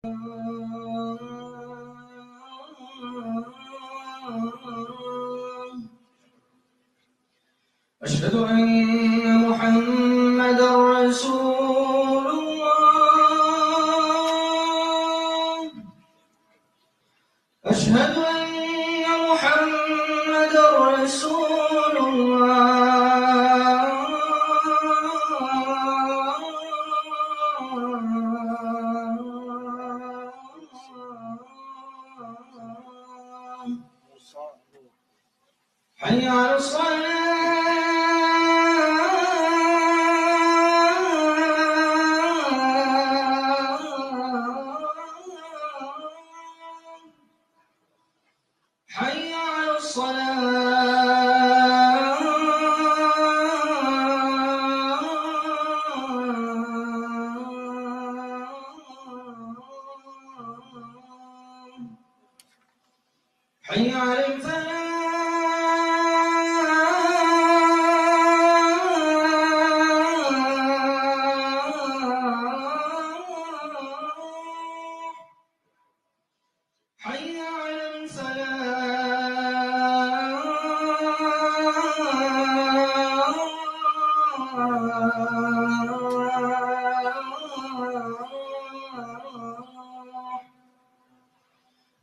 أشهد أن محمد رسول الله. أشهد أن محمد رسول الله. حي على الصلاة. حي على الصلاة. حي على الفلاح. حي على الفلاح.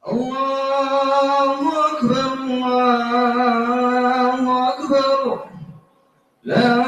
الله أكبر الله أكبر لا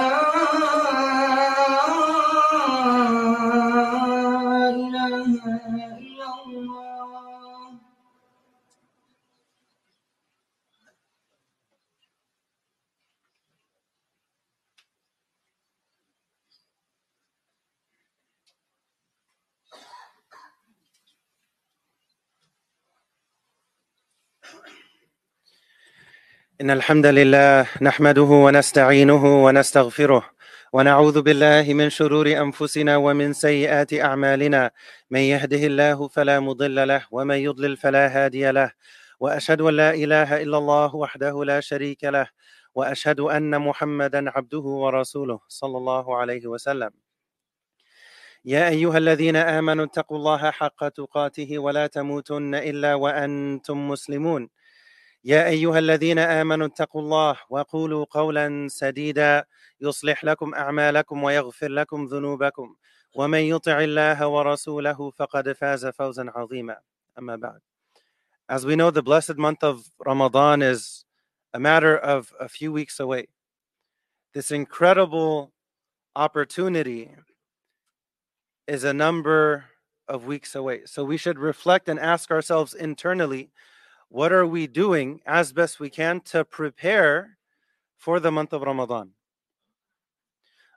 إن الحمد لله نحمده ونستعينه ونستغفره ونعوذ بالله من شرور أنفسنا ومن سيئات أعمالنا، من يهده الله فلا مضل له ومن يضلل فلا هادي له، وأشهد أن لا إله إلا الله وحده لا شريك له، وأشهد أن محمدا عبده ورسوله صلى الله عليه وسلم. يا أيها الذين آمنوا اتقوا الله حق تقاته ولا تموتن إلا وأنتم مسلمون. يا أيها الذين آمنوا اتقوا الله وقولوا قولا سديدا يصلح لكم أعمالكم ويغفر لكم ذنوبكم ومن يطع الله ورسوله فقد فاز فوزا عظيما. أما بعد. As we know, the blessed month of Ramadan is a matter of a few weeks away. This incredible opportunity is a number of weeks away. So we should reflect and ask ourselves internally, what are we doing as best we can to prepare for the month of Ramadan?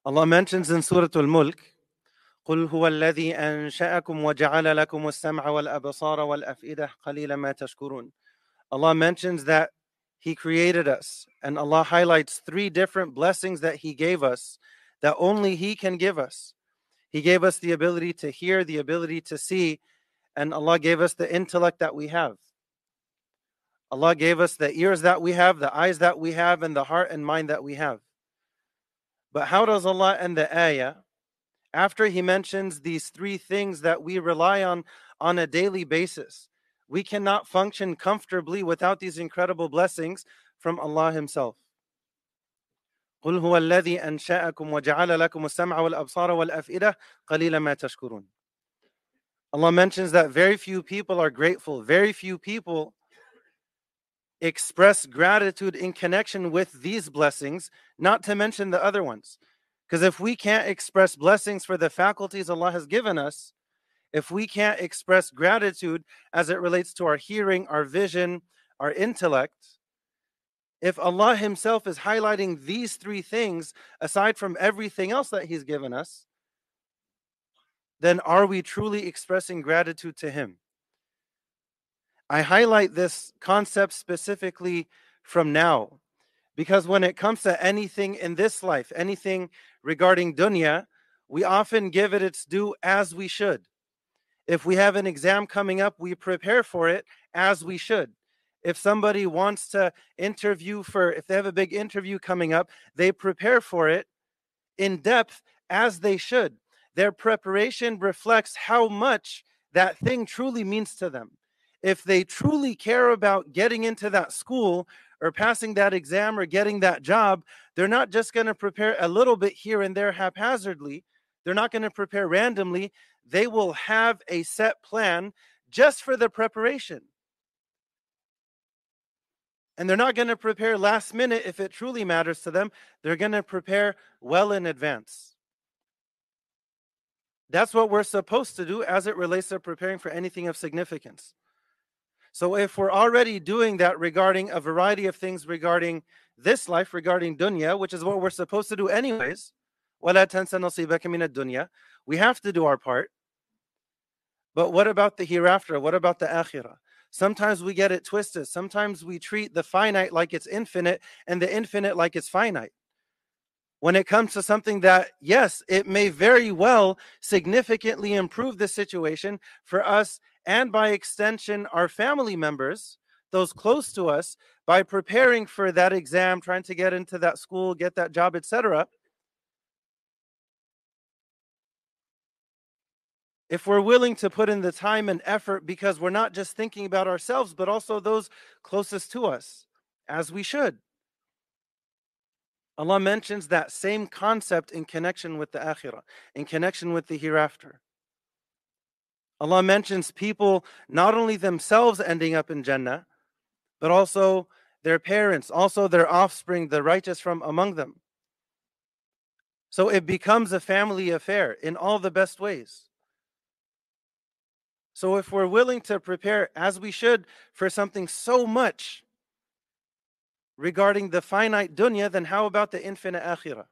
Allah mentions in Surah Al-Mulk, قُلْ هُوَ الَّذِي أَنْشَأَكُمْ وَجَعَلَ لَكُمُ السَّمْعَ وَالْأَبْصَارَ وَالْأَفْئِدَةَ قَلِيلًا مَا تَشْكُرُونَ. Allah mentions that He created us, and Allah highlights three different blessings that He gave us that only He can give us. He gave us the ability to hear, the ability to see, and Allah gave us the intellect that we have. Allah gave us the ears that we have, the eyes that we have, and the heart and mind that we have. But how does Allah end the ayah? After He mentions these three things that we rely on a daily basis, we cannot function comfortably without these incredible blessings from Allah Himself. قُلْ هُوَ الَّذِي أَنْشَأَكُمْ وَجَعَلَ لَكُمُ السَّمْعَ وَالْأَبْصَارَ وَالْأَفْئِدَةَ قَلِيلًا مَا تَشْكُرُونَ. Allah mentions that very few people are grateful, very few people express gratitude in connection with these blessings, not to mention the other ones. Because if we can't express blessings for the faculties Allah has given us, if we can't express gratitude as it relates to our hearing, our vision, our intellect, if Allah Himself is highlighting these three things, aside from everything else that He's given us, then are we truly expressing gratitude to Him? I highlight this concept specifically from now, because when it comes to anything in this life, anything regarding dunya, we often give it its due as we should. If we have an exam coming up, we prepare for it as we should. If somebody wants to interview if they have a big interview coming up, they prepare for it in depth as they should. Their preparation reflects how much that thing truly means to them. If they truly care about getting into that school or passing that exam or getting that job, they're not just going to prepare a little bit here and there haphazardly. They're not going to prepare randomly. They will have a set plan just for the preparation. And they're not going to prepare last minute if it truly matters to them. They're going to prepare well in advance. That's what we're supposed to do as it relates to preparing for anything of significance. So if we're already doing that regarding a variety of things regarding this life, regarding dunya, which is what we're supposed to do anyways, وَلَا تَنْسَ نَصِيبَكَ مِنَ الدُّنْيَا, we have to do our part. But what about the hereafter? What about the akhirah? Sometimes we get it twisted. Sometimes we treat the finite like it's infinite and the infinite like it's finite. When it comes to something that, yes, it may very well significantly improve the situation for us and by extension our family members, those close to us, by preparing for that exam, trying to get into that school, get that job, etc. If we're willing to put in the time and effort because we're not just thinking about ourselves, but also those closest to us, as we should. Allah mentions that same concept in connection with the akhirah, in connection with the hereafter. Allah mentions people, not only themselves ending up in Jannah, but also their parents, also their offspring, the righteous from among them. So it becomes a family affair in all the best ways. So if we're willing to prepare, as we should, for something so much regarding the finite dunya, then how about the infinite akhirah?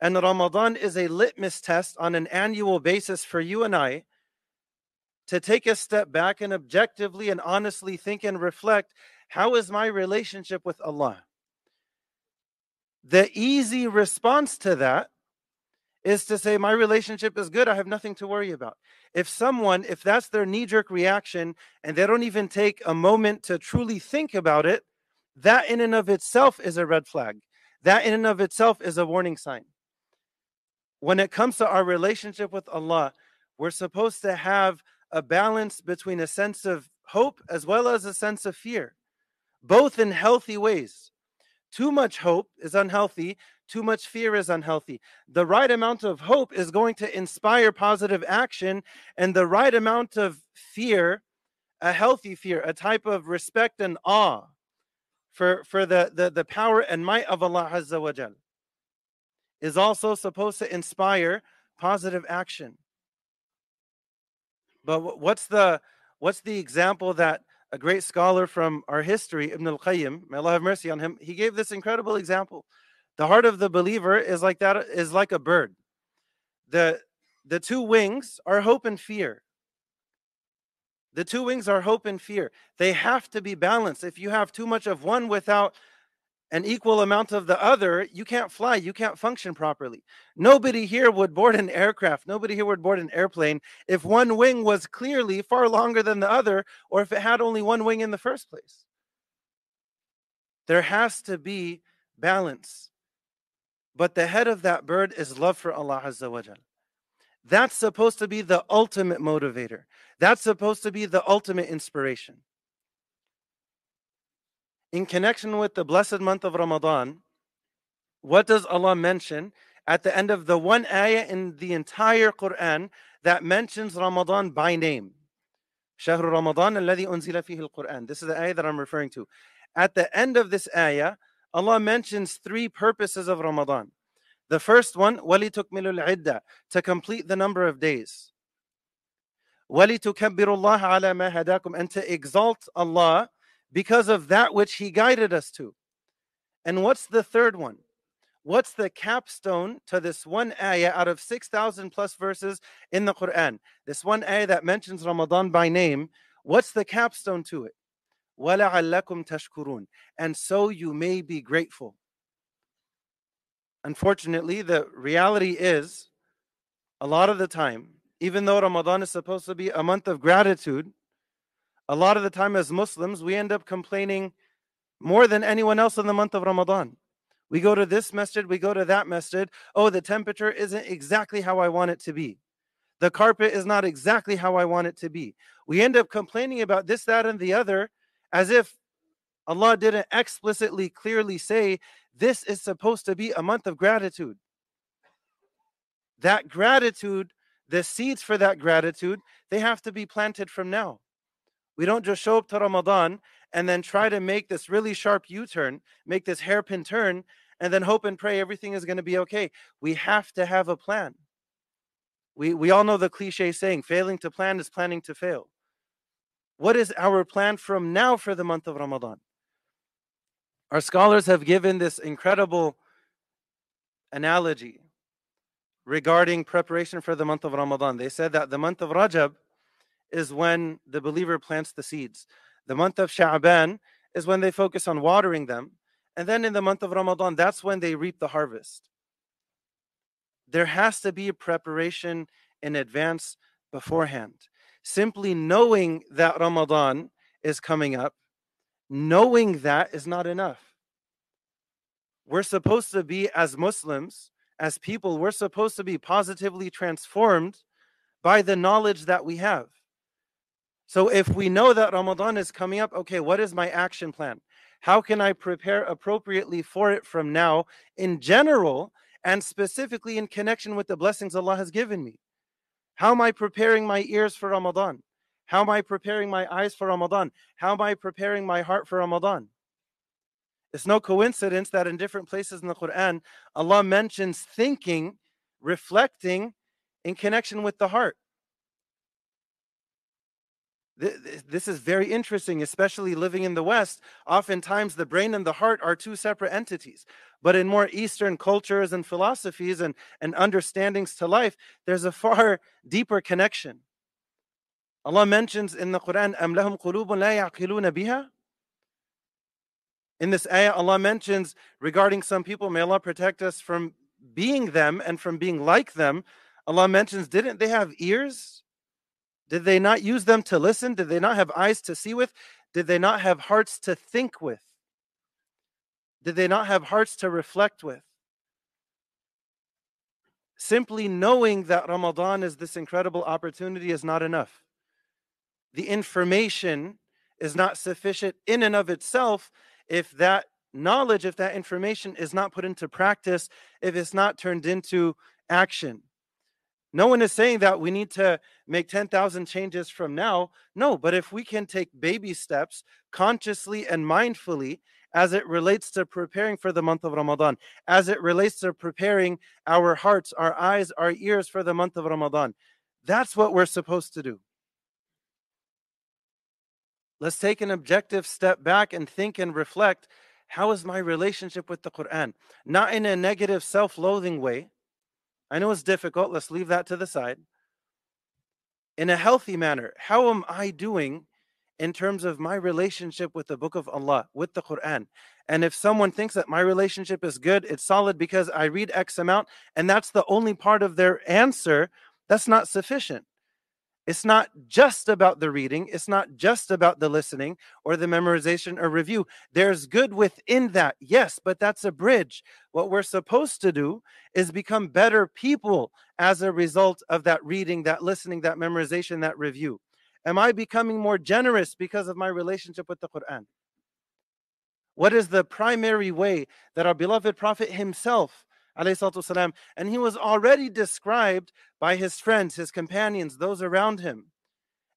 And Ramadan is a litmus test on an annual basis for you and I to take a step back and objectively and honestly think and reflect, how is my relationship with Allah? The easy response to that is to say, my relationship is good, I have nothing to worry about. If that's their knee-jerk reaction, and they don't even take a moment to truly think about it, that in and of itself is a red flag. That in and of itself is a warning sign. When it comes to our relationship with Allah, we're supposed to have a balance between a sense of hope as well as a sense of fear, both in healthy ways. Too much hope is unhealthy. Too much fear is unhealthy. The right amount of hope is going to inspire positive action, and the right amount of fear, a healthy fear, a type of respect and awe for the power and might of Allah Azza wa Jal, is also supposed to inspire positive action. But what's the example that a great scholar from our history, Ibn al-Qayyim, may Allah have mercy on him, he gave this incredible example. The heart of the believer is like a bird. The two wings are hope and fear. The two wings are hope and fear. They have to be balanced. If you have too much of one without an equal amount of the other, you can't fly, you can't function properly. Nobody here would board an aircraft, nobody here would board an airplane if one wing was clearly far longer than the other, or if it had only one wing in the first place. There has to be balance. But the head of that bird is love for Allah Azza wa Jal. That's supposed to be the ultimate motivator. That's supposed to be the ultimate inspiration. In connection with the blessed month of Ramadan, what does Allah mention at the end of the one ayah in the entire Quran that mentions Ramadan by name? شهر رمضان الذي أنزل فيه القرآن. This is the ayah that I'm referring to. At the end of this ayah, Allah mentions three purposes of Ramadan. The first one, وَلِتُكْمِلُوا الْعِدَّةِ, to complete the number of days. وَلِتُكَبِّرُوا اللَّهَ عَلَى مَا هَدَاكُمْ, and to exalt Allah because of that which He guided us to. And what's the third one? What's the capstone to this one ayah out of 6,000 plus verses in the Quran? This one ayah that mentions Ramadan by name, what's the capstone to it? وَلَعَلَّكُمْ تَشْكُرُونَ, and so you may be grateful. Unfortunately, the reality is, a lot of the time, even though Ramadan is supposed to be a month of gratitude, a lot of the time as Muslims, we end up complaining more than anyone else in the month of Ramadan. We go to this masjid, we go to that masjid. Oh, the temperature isn't exactly how I want it to be. The carpet is not exactly how I want it to be. We end up complaining about this, that, and the other as if Allah didn't explicitly, clearly say, this is supposed to be a month of gratitude. That gratitude, the seeds for that gratitude, they have to be planted from now. We don't just show up to Ramadan and then try to make this really sharp U-turn, make this hairpin turn, and then hope and pray everything is going to be okay. We have to have a plan. We all know the cliche saying, failing to plan is planning to fail. What is our plan from now for the month of Ramadan? Our scholars have given this incredible analogy regarding preparation for the month of Ramadan. They said that the month of Rajab is when the believer plants the seeds. The month of Sha'ban is when they focus on watering them. And then in the month of Ramadan, that's when they reap the harvest. There has to be a preparation in advance beforehand. Simply knowing that Ramadan is coming up, knowing that is not enough. We're supposed to be, as Muslims, as people, we're supposed to be positively transformed by the knowledge that we have. So if we know that Ramadan is coming up, okay, what is my action plan? How can I prepare appropriately for it from now in general and specifically in connection with the blessings Allah has given me? How am I preparing my ears for Ramadan? How am I preparing my eyes for Ramadan? How am I preparing my heart for Ramadan? It's no coincidence that in different places in the Quran, Allah mentions thinking, reflecting in connection with the heart. This is very interesting, especially living in the West. Oftentimes the brain and the heart are two separate entities. But in more Eastern cultures and philosophies and understandings to life, there's a far deeper connection. Allah mentions in the Quran, أَمْ لَهُمْ قُلُوبٌ لَا يَعْقِلُونَ بِهَا. In this ayah, Allah mentions regarding some people, may Allah protect us from being them and from being like them. Allah mentions, didn't they have ears? Did they not use them to listen? Did they not have eyes to see with? Did they not have hearts to think with? Did they not have hearts to reflect with? Simply knowing that Ramadan is this incredible opportunity is not enough. The information is not sufficient in and of itself if that knowledge, if that information is not put into practice, if it's not turned into action. No one is saying that we need to make 10,000 changes from now. No, but if we can take baby steps consciously and mindfully as it relates to preparing for the month of Ramadan, as it relates to preparing our hearts, our eyes, our ears for the month of Ramadan, that's what we're supposed to do. Let's take an objective step back and think and reflect, how is my relationship with the Quran? Not in a negative, self-loathing way. I know it's difficult, let's leave that to the side. In a healthy manner, how am I doing in terms of my relationship with the book of Allah, with the Quran? And if someone thinks that my relationship is good, it's solid because I read X amount, and that's the only part of their answer, that's not sufficient. It's not just about the reading, it's not just about the listening or the memorization or review. There's good within that, yes, but that's a bridge. What we're supposed to do is become better people as a result of that reading, that listening, that memorization, that review. Am I becoming more generous because of my relationship with the Quran? What is the primary way that our beloved Prophet himself, and he was already described by his friends, his companions, those around him,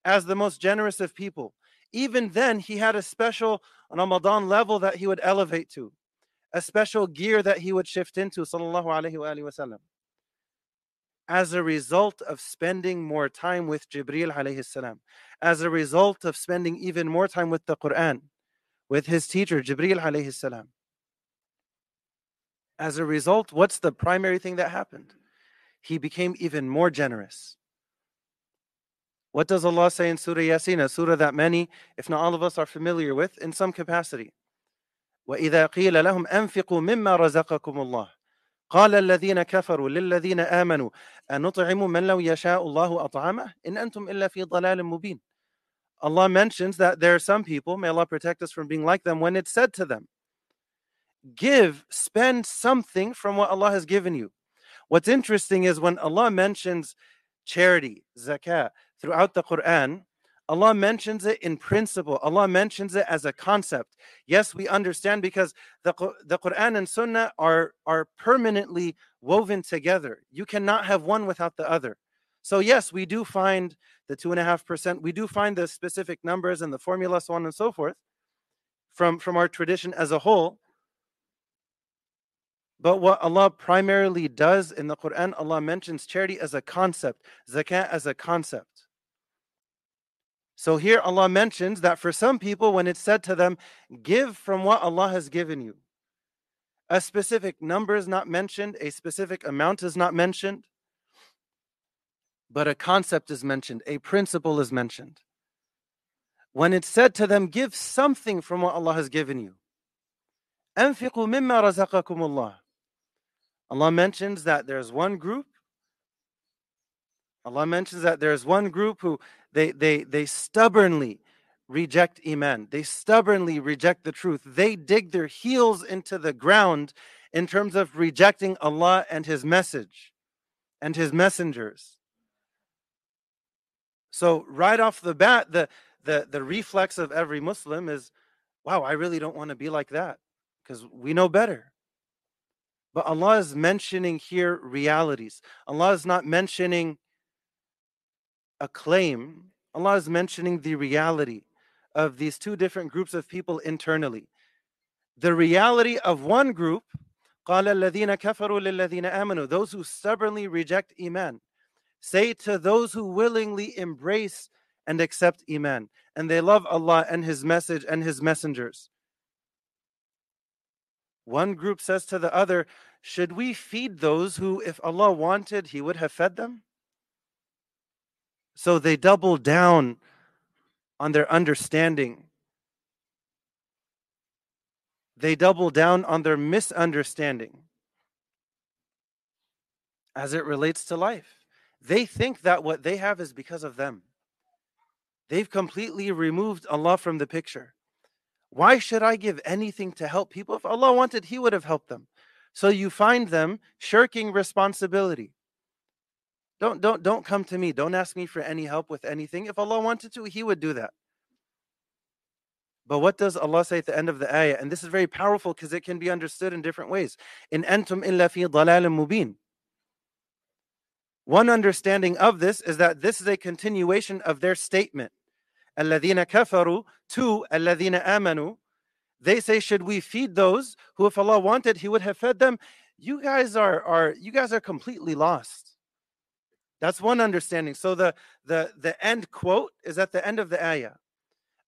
as the most generous of people. Even then, he had a special Ramadan level that he would elevate to, a special gear that he would shift into, sallallahu alayhi wa sallam, as a result of spending more time with Jibreel alayhi salam, as a result of spending even more time with the Quran, with his teacher, Jibreel alayhi salam. As a result, what's the primary thing that happened? He became even more generous. What does Allah say in Surah Yasin, a surah that many, if not all of us, are familiar with in some capacity? وَإِذَا قِيلَ لَهُمْ أَنْفِقُوا مِمَّا رَزَقَكُمُ اللَّهُ قَالَ الَّذِينَ كَفَرُوا لِلَّذِينَ آمَنُوا أَنُطْعِمُ مَنْ لَوْ يَشَاءُ اللَّهُ أَطْعَمَهُ إِنْ أَنْتُمْ إِلَّا فِي ضَلَالٍ مُبِينٍ. Allah mentions that there are some people, may Allah protect us from being like them, when it's said to them, give, spend something from what Allah has given you. What's interesting is when Allah mentions charity, zakat, throughout the Quran, Allah mentions it in principle. Allah mentions it as a concept. Yes, we understand because the Quran and Sunnah are permanently woven together. You cannot have one without the other. So yes, we do find the 2.5%. We do find the specific numbers and the formula, so on and so forth, from our tradition as a whole. But what Allah primarily does in the Quran, Allah mentions charity as a concept, zakat as a concept. So here Allah mentions that for some people, when it's said to them, give from what Allah has given you, a specific number is not mentioned, a specific amount is not mentioned, but a concept is mentioned, a principle is mentioned. When it's said to them, give something from what Allah has given you. أَنْفِقُوا مِمَّا رَزَقَكُمُ اللَّهُ. Allah mentions that there's one group. Allah mentions that there's one group who they stubbornly reject Iman. They stubbornly reject the truth. They dig their heels into the ground in terms of rejecting Allah and His message and His messengers. So right off the bat, the reflex of every Muslim is, wow, I really don't want to be like that because we know better. But Allah is mentioning here realities. Allah is not mentioning a claim. Allah is mentioning the reality of these two different groups of people internally. The reality of one group, قَالَ الَّذِينَ كَفَرُوا لِلَّذِينَ آمَنُوا, those who stubbornly reject Iman, say to those who willingly embrace and accept Iman, and they love Allah and His message and His messengers. One group says to the other, should we feed those who, if Allah wanted, He would have fed them? So they double down on their understanding. They double down on their misunderstanding as it relates to life. They think that what they have is because of them. They've completely removed Allah from the picture. Why should I give anything to help people? If Allah wanted, He would have helped them. So you find them shirking responsibility. Don't come to me. Don't ask me for any help with anything. If Allah wanted to, He would do that. But what does Allah say at the end of the ayah? And this is very powerful because it can be understood in different ways. In antum illa fi dalalin mubin. One understanding of this is that this is a continuation of their statement. Alladhina kafaru to alladhina amanu. They say, should we feed those who, if Allah wanted, He would have fed them? You guys are completely lost. That's one understanding. So the end quote is at the end of the ayah.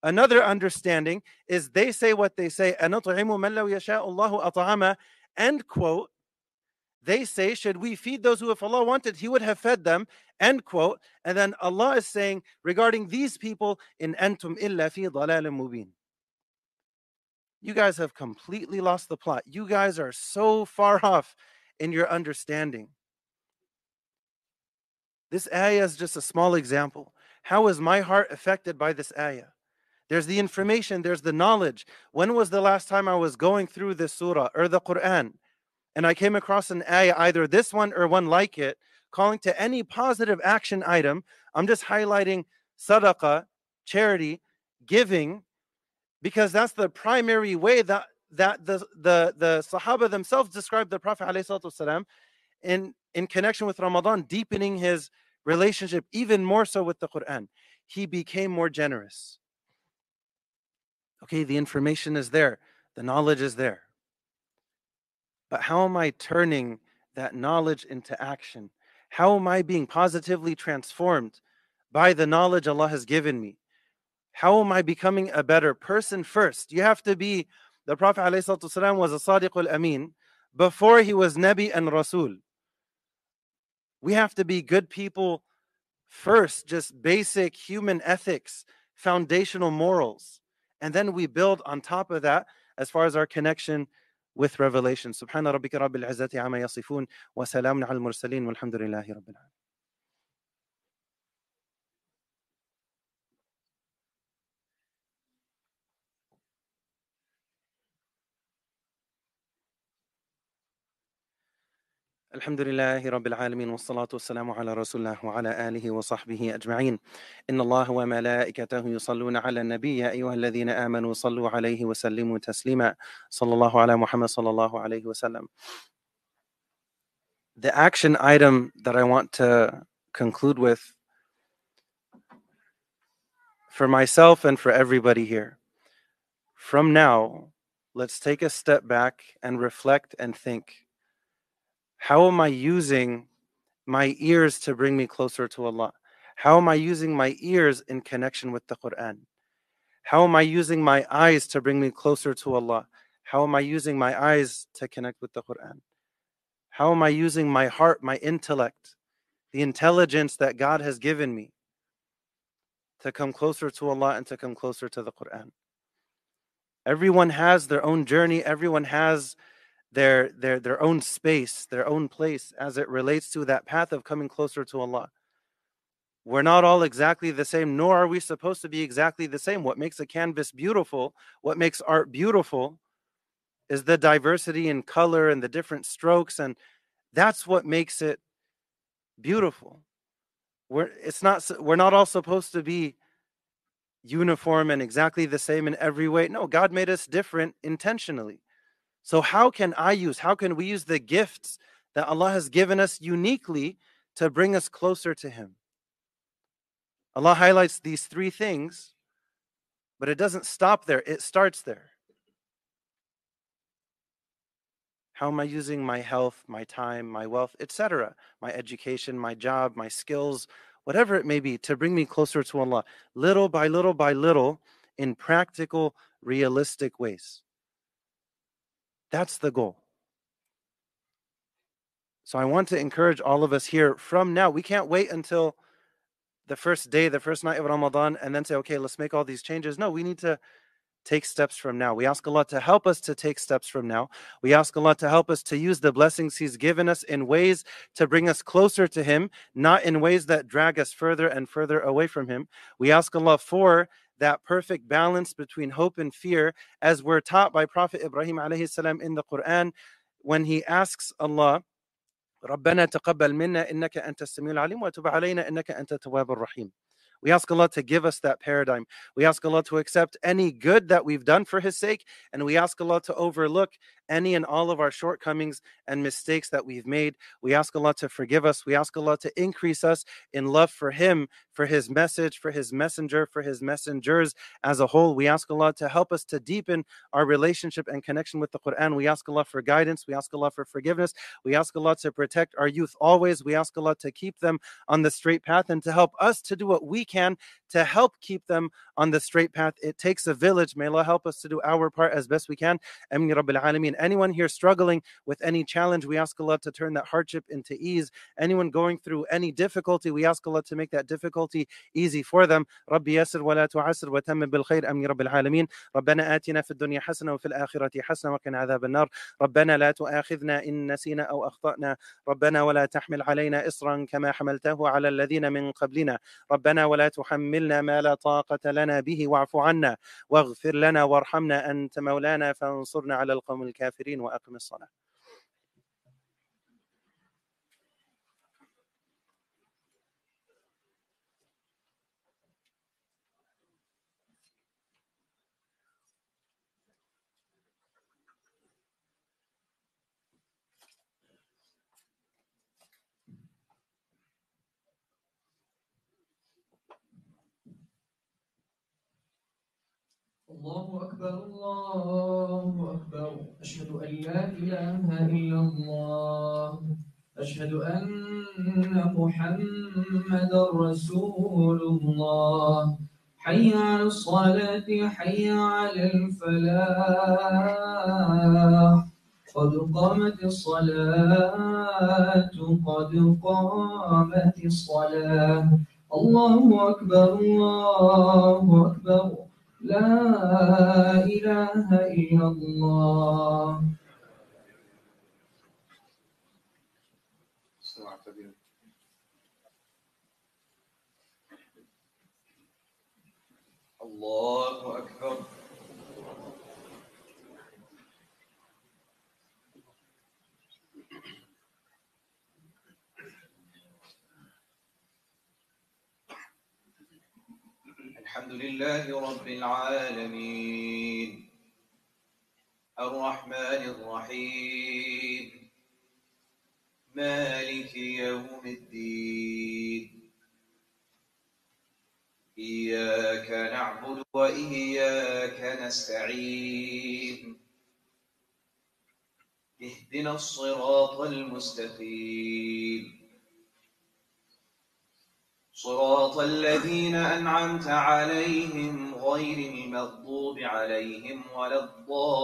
Another understanding is they say what they say. أَنُطْعِمُ مَنْ لَوْ يَشَاءُ اللَّهُ أَطْعَمَ. End quote. They say, should we feed those who, if Allah wanted, He would have fed them? End quote. And then Allah is saying regarding these people, in antum illa fi dalalin mubin. You guys have completely lost the plot. You guys are so far off in your understanding. This ayah is just a small example. How is my heart affected by this ayah? There's the information, there's the knowledge. When was the last time I was going through this surah or the Quran, and I came across an ayah, either this one or one like it, calling to any positive action item? I'm just highlighting sadaqah, charity, giving, because that's the primary way that the Sahaba themselves described the Prophet ﷺ in connection with Ramadan, deepening his relationship even more so with the Quran. He became more generous. Okay, the information is there, the knowledge is there. But how am I turning that knowledge into action? How am I being positively transformed by the knowledge Allah has given me? How am I becoming a better person first? You have to be, the Prophet ﷺ was a Sadiqul Amin before he was Nabi and Rasul. We have to be good people first, just basic human ethics, foundational morals. And then we build on top of that as far as our connection with revelation. Subhana rabbika rabbil izzati amma yasifun wa salamun alal mursalin walhamdulillahi rabbil alamin. الحمد لله رب العالمين والصلاة والسلام على رسول الله وعلى آله وصحبه أجمعين إن الله وملائكته يصلون على النبي يا أيها الذين آمنوا صلوا عليه وسلموا تسليما صلى الله على محمد صلى الله عليه وسلم. The action item that I want to conclude with for myself and for everybody here, from now, let's take a step back and reflect and think. How am I using my ears to bring me closer to Allah? How am I using my ears in connection with the Quran? How am I using my eyes to bring me closer to Allah? How am I using my eyes to connect with the Quran? How am I using my heart, my intellect, the intelligence that God has given me to come closer to Allah and to come closer to the Quran? Everyone has their own journey. Everyone has their own space, their own place as it relates to that path of coming closer to Allah. We're not all exactly the same, nor are we supposed to be exactly the same. What makes a canvas beautiful, what makes art beautiful, is the diversity in color and the different strokes, and that's what makes it beautiful. We're not all supposed to be uniform and exactly the same in every way. No, God made us different intentionally. So how can we use the gifts that Allah has given us uniquely to bring us closer to Him? Allah highlights these three things, but it doesn't stop there. It starts there. How am I using my health, my time, my wealth, etc., my education, my job, my skills, whatever it may be, to bring me closer to Allah, little by little by little, in practical, realistic ways? That's the goal. So I want to encourage all of us here from now. We can't wait until the first day, the first night of Ramadan, and then say, okay, let's make all these changes. No, we need to take steps from now. We ask Allah to help us to take steps from now. We ask Allah to help us to use the blessings He's given us in ways to bring us closer to Him, not in ways that drag us further and further away from Him. We ask Allah for that perfect balance between hope and fear, as we're taught by Prophet Ibrahim alayhi salam in the Quran, when he asks Allah, رَبَّنَا تَقَبَّلْ مِنَّا إِنَّكَ أَنْتَ السَّمِيعُ الْعَلِيمُ وَتُبْ عَلَيْنَا إِنَّكَ أَنْتَ التَّوَّابُ الرَّحِيمُ. We ask Allah to give us that paradigm. We ask Allah to accept any good that we've done for His sake, and we ask Allah to overlook any and all of our shortcomings and mistakes that we've made. We ask Allah to forgive us. We ask Allah to increase us in love for Him, for His message, for His messenger, for His messengers as a whole. We ask Allah to help us to deepen our relationship and connection with the Quran. We ask Allah for guidance. We ask Allah for forgiveness. We ask Allah to protect our youth always. We ask Allah to keep them on the straight path and to help us to do what we can to help keep them on the straight path. It takes a village. May Allah help us to do our part as best we can. Amin ya Rabbil Alameen. Anyone here struggling with any challenge, we ask Allah to turn that hardship into ease. Anyone going through any difficulty, we ask Allah to make that difficulty easy for them. Rabbi Yasir wa la tu'asir wa tammim bil khair. Amin ya Rabbil Alameen. Rabbana atina fid dunya hasana wa fil akhirati hasana wa qina adhab an-nar. Rabbana la tu'akhidhna in nasina aw akhtana. Rabbana wa la tahmil alayna isran kama hamaltahu ala alladhina min qablina. Rabbana wa la وحملنا ما لا طاقة لنا به واعف عنا واغفر لنا وارحمنا أنت مولانا فانصرنا على القوم الكافرين وأقم الصلاة. الله أكبر الله أكبر أشهد أن لا إله إلا الله أشهد أن محمدا رسول الله حي على الصلاة حي على الفلاح قد قامت الصلاة قد قامت الصلاة الله أكبر الله أكبر لا إله إلا الله. الله أكبر. الحمد لله رب العالمين الرحمن الرحيم مالك يوم الدين إياك نعبد وإياك نستعين اهدنا الصراط المستقيم صراط الذين أنعمت عليهم غير المغضوب عليهم ولا الضالين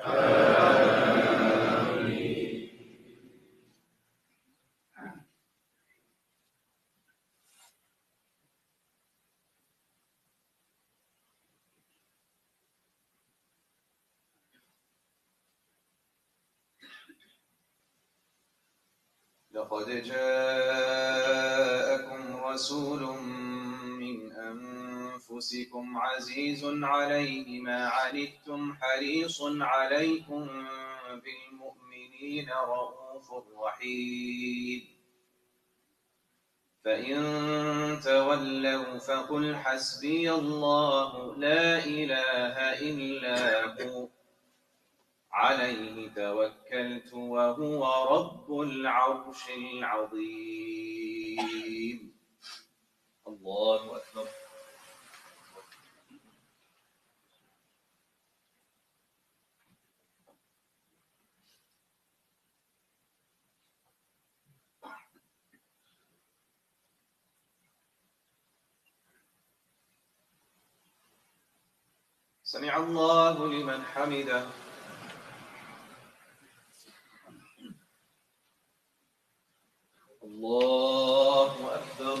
آمين. لقد جاءكم رسول من أنفسكم عزيز عليه ما عنتم حريص عليكم بالمؤمنين رؤوف رحيم فإن تولوا فقل حسبي الله لا إله إلا هو عليه توكلت وهو رب العرش العظيم. الله أكبر. سمع الله لمن حمده. الله أكبر.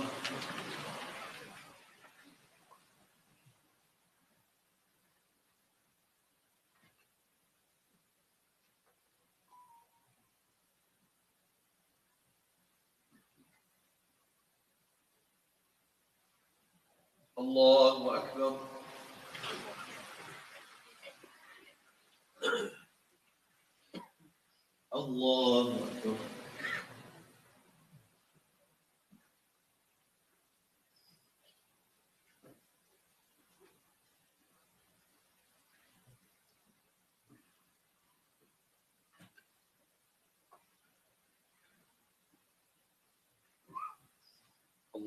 الله أكبر. الله أكبر.